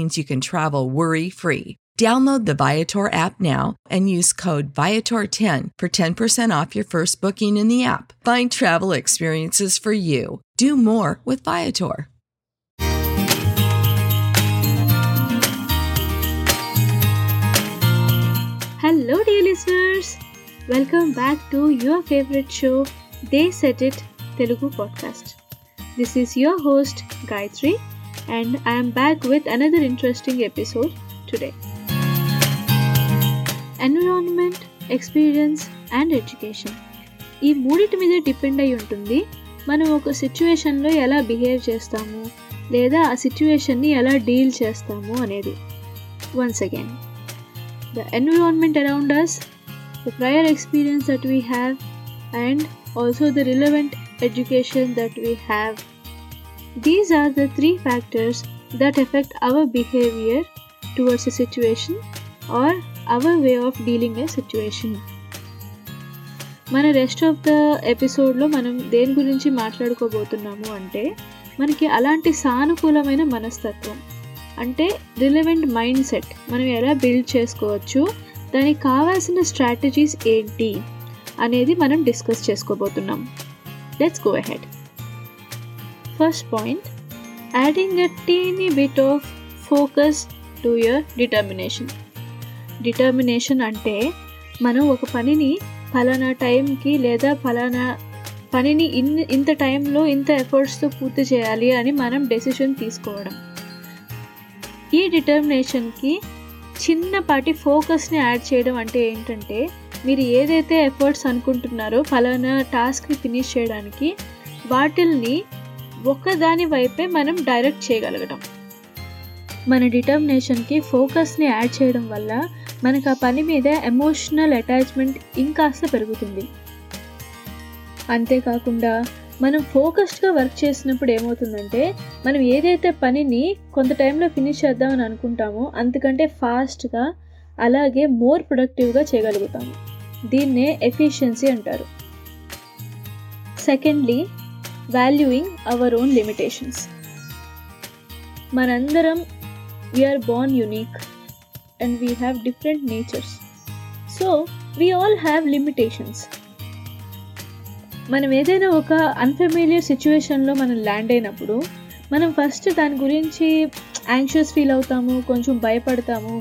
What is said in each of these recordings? means you can travel worry-free. Download the Viator app now and use code Viator10 for 10% off your first booking in the app. Find travel experiences for you. Do more with Viator. Hello, dear listeners. Welcome back to your favorite show, They Set It Telugu podcast. This is your host, Gayathri, and I am back with another interesting episode today. Environment, experience and education, ఈ మూడింటి మీద depend అయి ఉంటుంది మనం ఒక సిచ్యువేషన్లో ఎలా behave చేస్తాము లేదా ఆ సిచ్యువేషన్ని ఎలా డీల్ చేస్తాము అనేది. Once again, the environment around us, the prior experience that we have and also the relevant education that we have. These are the three factors that effect our behaviour towards a situation or our way of dealing a situation. మన rest of the ఎపిసోడ్లో మనం దేని గురించి మాట్లాడుకోబోతున్నాము అంటే, మనకి అలాంటి సానుకూలమైన మనస్తత్వం అంటే రిలెవెంట్ మైండ్ సెట్ మనం ఎలా బిల్డ్ చేసుకోవచ్చు, దానికి కావాల్సిన స్ట్రాటజీస్ ఏంటి అనేది మనం డిస్కస్ చేసుకోబోతున్నాం. Let's go ahead. First point, adding a teeny bit of focus to your determination. Determination అంటే మనం ఒక పనిని ఫలానా టైంకి లేదా ఫలానా పనిని ఇంత టైంలో ఇంత ఎఫర్ట్స్తో పూర్తి చేయాలి అని మనం డెసిషన్ తీసుకోవడం. ఈ డిటర్మినేషన్కి చిన్నపాటి ఫోకస్ని యాడ్ చేయడం అంటే ఏంటంటే, మీరు ఏదైతే ఎఫర్ట్స్ అనుకుంటున్నారో ఫలానా టాస్క్ని ఫినిష్ చేయడానికి, వాటిల్ని ఒకదాని వైపే మనం డైరెక్ట్ చేయగలగడం. మన డిటర్మినేషన్కి ఫోకస్ని యాడ్ చేయడం వల్ల మనకు ఆ పని మీద ఎమోషనల్ అటాచ్మెంట్ ఇంకాస్త పెరుగుతుంది. అంతేకాకుండా మనం ఫోకస్డ్గా వర్క్ చేసినప్పుడు ఏమవుతుందంటే, మనం ఏదైతే పనిని కొంత టైంలో ఫినిష్ చేద్దామని అనుకుంటామో అంతకంటే ఫాస్ట్గా అలాగే మోర్ ప్రొడక్టివ్గా చేయగలుగుతాము. దీన్నే ఎఫిషియన్సీ అంటారు. Secondly, valuing our own limitations. మనందరం we are born unique and we have different natures, so we all have limitations. మనం ఏదైనా ఒక అన్ఫెమిలియర్ సిచ్యువేషన్లో మనం ల్యాండ్ అయినప్పుడు మనం ఫస్ట్ దాని గురించి యాంగ్షియస్ ఫీల్ అవుతాము, కొంచెం భయపడతాము,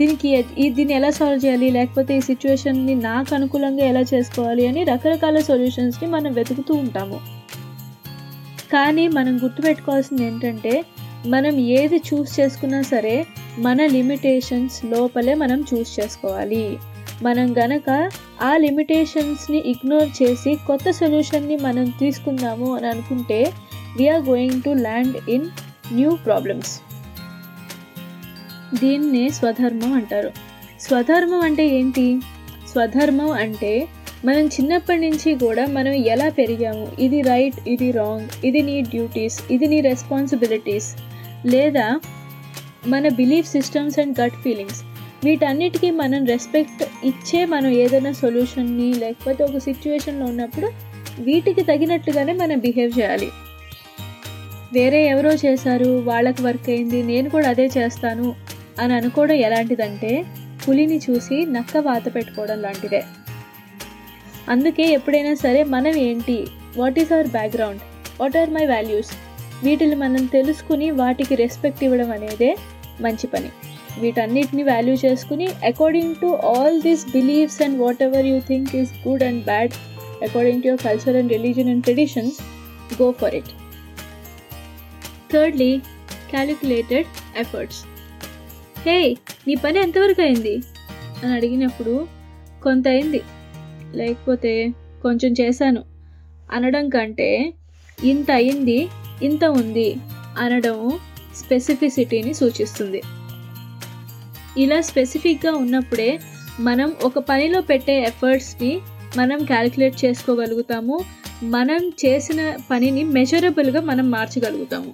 దీన్ని ఎలా సాల్వ్ చేయాలి, లేకపోతే ఈ సిచ్యువేషన్ని నాకు అనుకూలంగా ఎలా చేసుకోవాలి అని రకరకాల సొల్యూషన్స్ని మనం వెతుకుతూ ఉంటాము. కానీ మనం గుర్తుపెట్టుకోవాల్సింది ఏంటంటే, మనం ఏది చూస్ చేసుకున్నా సరే మన లిమిటేషన్స్ లోపలే మనం చూస్ చేసుకోవాలి. మనం గనక ఆ లిమిటేషన్స్ని ఇగ్నోర్ చేసి కొత్త సొల్యూషన్ని మనం తీసుకుందాము అని అనుకుంటే we are going to land in new problems. దీన్నే స్వధర్మం అంటారు. స్వధర్మం అంటే ఏంటి? స్వధర్మం అంటే మనం చిన్నప్పటి నుంచి కూడా మనం ఎలా పెరిగాము, ఇది రైట్, ఇది రాంగ్, ఇది నీ డ్యూటీస్, ఇది నీ రెస్పాన్సిబిలిటీస్, లేదా మన belief systems and gut feelings, వీటన్నిటికీ మనం రెస్పెక్ట్ ఇచ్చే మనం ఏదైనా సొల్యూషన్ని లేకపోతే ఒక సిచ్యువేషన్లో ఉన్నప్పుడు వీటికి తగినట్లుగానే మనం బిహేవ్ చేయాలి. వేరే ఎవరో చేశారు, వాళ్ళకి వర్క్ అయింది, నేను కూడా అదే చేస్తాను అని అనుకోవడం ఎలాంటిదంటే పులిని చూసి నక్క వాత పెట్టుకోవడం లాంటిదే. అందుకే ఎప్పుడైనా సరే మనం ఏంటి, what is our background, what are my values, వీటిని మనం తెలుసుకుని వాటికి రెస్పెక్ట్ ఇవ్వడం అనేదే మంచి పని. వీటన్నిటిని వాల్యూ చేసుకుని according to all these believes and whatever you think is good and bad according to your culture and religion and traditions, go for it. Thirdly, calculated efforts. హే నీ పని ఎంతవరకు అయింది అని అడిగినప్పుడు కొంత అయింది లేకపోతే కొంచెం చేశాను అనడం కంటే ఇంత అయింది ఇంత ఉంది అనడం స్పెసిఫిసిటీని సూచిస్తుంది. ఇలా స్పెసిఫిక్గా ఉన్నప్పుడే మనం ఒక పనిలో పెట్టే ఎఫర్ట్స్ని మనం క్యాలిక్యులేట్ చేసుకోగలుగుతాము, మనం చేసిన పనిని మెజరబుల్గా మనం మార్చగలుగుతాము.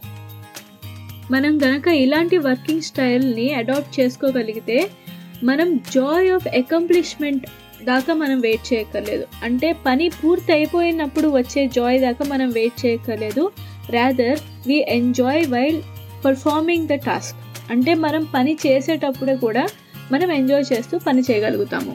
మనం కనుక ఇలాంటి వర్కింగ్ స్టైల్ని అడాప్ట్ చేసుకోగలిగితే మనం జాయ్ ఆఫ్ అకంప్లిష్మెంట్ దాకా మనం వెయిట్ చేయక్కర్లేదు, అంటే పని పూర్తి అయిపోయినప్పుడు వచ్చే జాయ్ దాకా మనం వెయిట్ చేయక్కర్లేదు. Rather we enjoy while performing the task, అంటే మనం పని చేసేటప్పుడు కూడా మనం ఎంజాయ్ చేస్తూ పని చేయగలుగుతాము.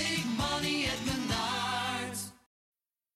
big money at Menards.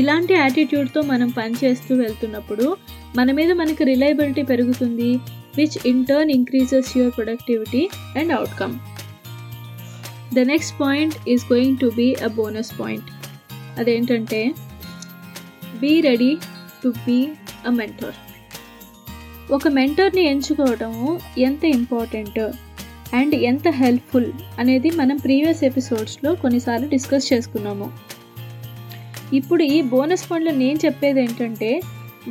ఇలాంటి యాటిట్యూడ్తో మనం పనిచేస్తూ వెళ్తున్నప్పుడు మన మీద మనకు రిలయబిలిటీ పెరుగుతుంది, which in turn increases your productivity and outcome. The next point is going to be a bonus point. అదేంటంటే be ready to be a mentor. ఒక మెంటర్ని ఎంచుకోవడము ఎంత ఇంపార్టెంట్ అండ్ ఎంత హెల్ప్ఫుల్ అనేది మనం ప్రీవియస్ ఎపిసోడ్స్లో కొన్నిసార్లు డిస్కస్ చేసుకున్నాము. ఇప్పుడు ఈ బోనస్ పాయింట్లో నేను చెప్పేది ఏంటంటే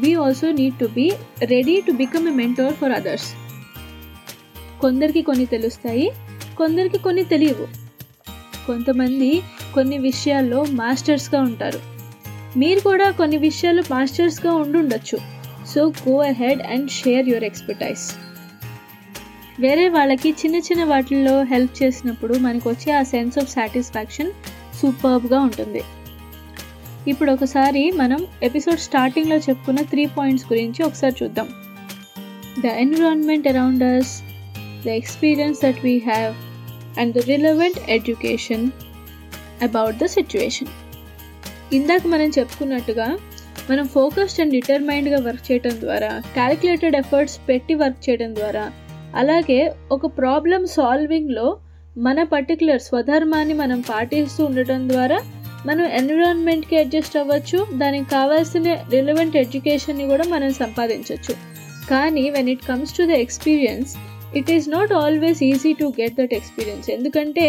we also need to be ready to become a mentor for others. కొందరికి కొన్ని తెలుస్తాయి, కొందరికి కొన్ని తెలియవు. కొంతమంది కొన్ని విషయాల్లో మాస్టర్స్గా ఉంటారు, మీరు కూడా కొన్ని విషయాల్లో మాస్టర్స్గా ఉండుండొచ్చు. So go ahead and share your expertise. వేరే వాళ్ళకి చిన్న చిన్న వాటిల్లో హెల్ప్ చేసినప్పుడు మనకు వచ్చే ఆ సెన్స్ ఆఫ్ సాటిస్ఫాక్షన్ సూపర్బ్గా ఉంటుంది. ఇప్పుడు ఒకసారి మనం ఎపిసోడ్ స్టార్టింగ్లో చెప్పుకున్న 3 points గురించి ఒకసారి చూద్దాం. The environment around us, the experience that we have and the relevant education about the situation. ఇందాక మనం చెప్పుకున్నట్టుగా మనం ఫోకస్డ్ అండ్ డిటర్మైన్డ్గా వర్క్ చేయడం ద్వారా, క్యాలిక్యులేటెడ్ ఎఫర్ట్స్ పెట్టి వర్క్ చేయడం ద్వారా, అలాగే ఒక ప్రాబ్లమ్ సాల్వింగ్లో మన పర్టికులర్ స్వధర్మాన్ని మనం పాటిస్తూ ఉండటం ద్వారా మనం ఎన్విరాన్మెంట్కి అడ్జస్ట్ అవ్వచ్చు, దానికి కావాల్సిన రిలవెంట్ ఎడ్యుకేషన్ని కూడా మనం సంపాదించవచ్చు. కానీ when it comes to the experience, it is not always easy to get that experience. ఎందుకంటే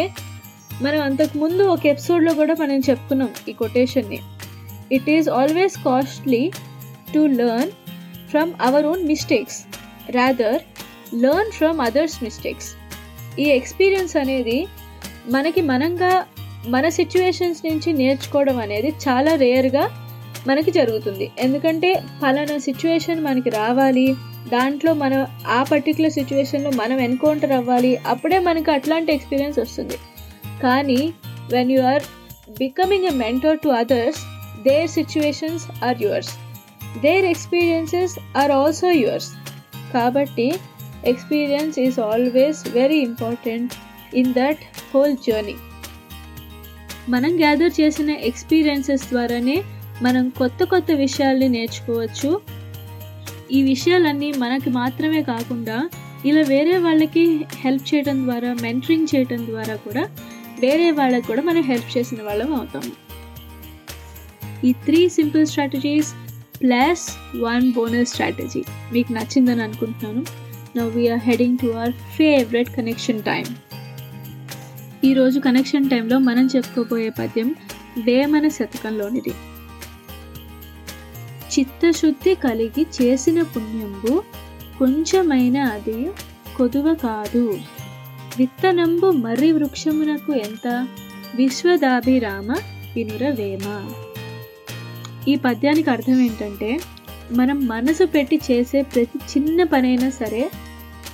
మనం అంతకుముందు ఒక ఎపిసోడ్లో కూడా మనం చెప్పుకున్నాం ఈ కొటేషన్ని, it is always costly to learn from our own mistakes rather learn from others mistakes. ఈ ఎక్స్పీరియన్స్ అనేది మనకి మనంగా మన సిచ్యువేషన్స్ నుంచి నేర్చుకోవడం అనేది చాలా రేర్గా మనకి జరుగుతుంది. ఎందుకంటే ఫలానా సిచ్యువేషన్ మనకి రావాలి, దాంట్లో మనం ఆ పర్టికులర్ సిచ్యువేషన్లో మనం ఎన్కౌంటర్ అవ్వాలి, అప్పుడే మనకు అట్లాంటి ఎక్స్పీరియన్స్ వస్తుంది. కానీ when you are becoming a mentor to others, their situations are yours, their experiences are also yours. కాబట్టి experience is always very important in that whole journey. మనం గ్యాదర్ చేసిన ఎక్స్పీరియన్సెస్ ద్వారానే మనం కొత్త కొత్త విషయాల్ని నేర్చుకోవచ్చు. ఈ విషయాలన్నీ మనకి మాత్రమే కాకుండా ఇలా వేరే వాళ్ళకి హెల్ప్ చేయడం ద్వారా, మెంటరింగ్ చేయడం ద్వారా కూడా వేరే వాళ్ళకి కూడా మనం హెల్ప్ చేసిన వాళ్ళం అవుతాము. ఈ 3 simple strategies plus 1 bonus strategy మీకు నచ్చిందని అనుకుంటున్నాను. Now we are heading to our favourite connection time. ఈరోజు కనెక్షన్ టైంలో మనం చెప్పుకోబోయే పద్యం వేమన శతకంలోనిది. చిత్తశుద్ధి కలిగి చేసిన పుణ్యంబు కొంచెమైన అది కొదువ కాదు, విత్తనంబు మర్రి వృక్షమునకు ఎంత విశ్వదాభిరామ వినురవేమ. ఈ పద్యానికి అర్థం ఏంటంటే, మనం మనసు పెట్టి చేసే ప్రతి చిన్న పనైనా సరే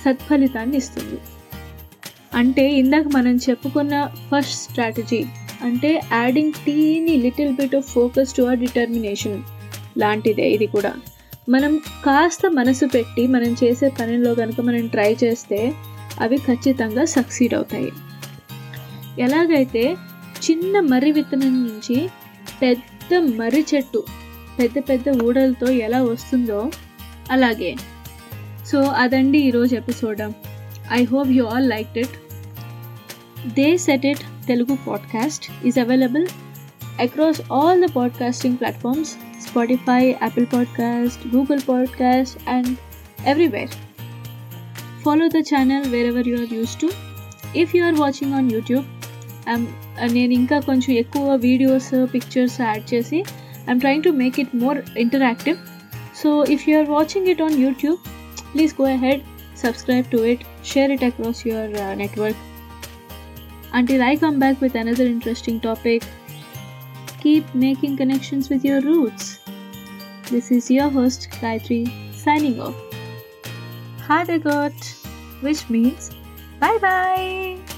సత్ఫలితాన్ని ఇస్తుంది. అంటే ఇందాక మనం చెప్పుకున్న ఫస్ట్ స్ట్రాటజీ అంటే యాడింగ్ టీని little bit of focus to our determination లాంటిదే ఇది కూడా. మనం కాస్త మనసు పెట్టి మనం చేసే పనిలో కనుక మనం ట్రై చేస్తే అవి ఖచ్చితంగా సక్సీడ్ అవుతాయి. ఎలాగైతే చిన్న మర్రి విత్తనం నుంచి పెద్ద మర్రి చెట్టు పెద్ద పెద్ద ఊడలతో ఎలా వస్తుందో అలాగే. సో అదండి ఈరోజు episode. I hope you all liked it. They set it Telugu podcast is available across all the podcasting platforms, Spotify, Apple Podcast, Google Podcast and everywhere. Follow the channel wherever you are used to. If you are watching on YouTube, నేను ఇంకా కొంచెం ఎక్కువ videos pictures add చేసి I'm trying to make it more interactive. So if you are watching it on YouTube, please go ahead, subscribe to it, share it across your network. Until I come back with another interesting topic, keep making connections with your roots. This is your host Gayathri signing off. Harigot, which means bye bye.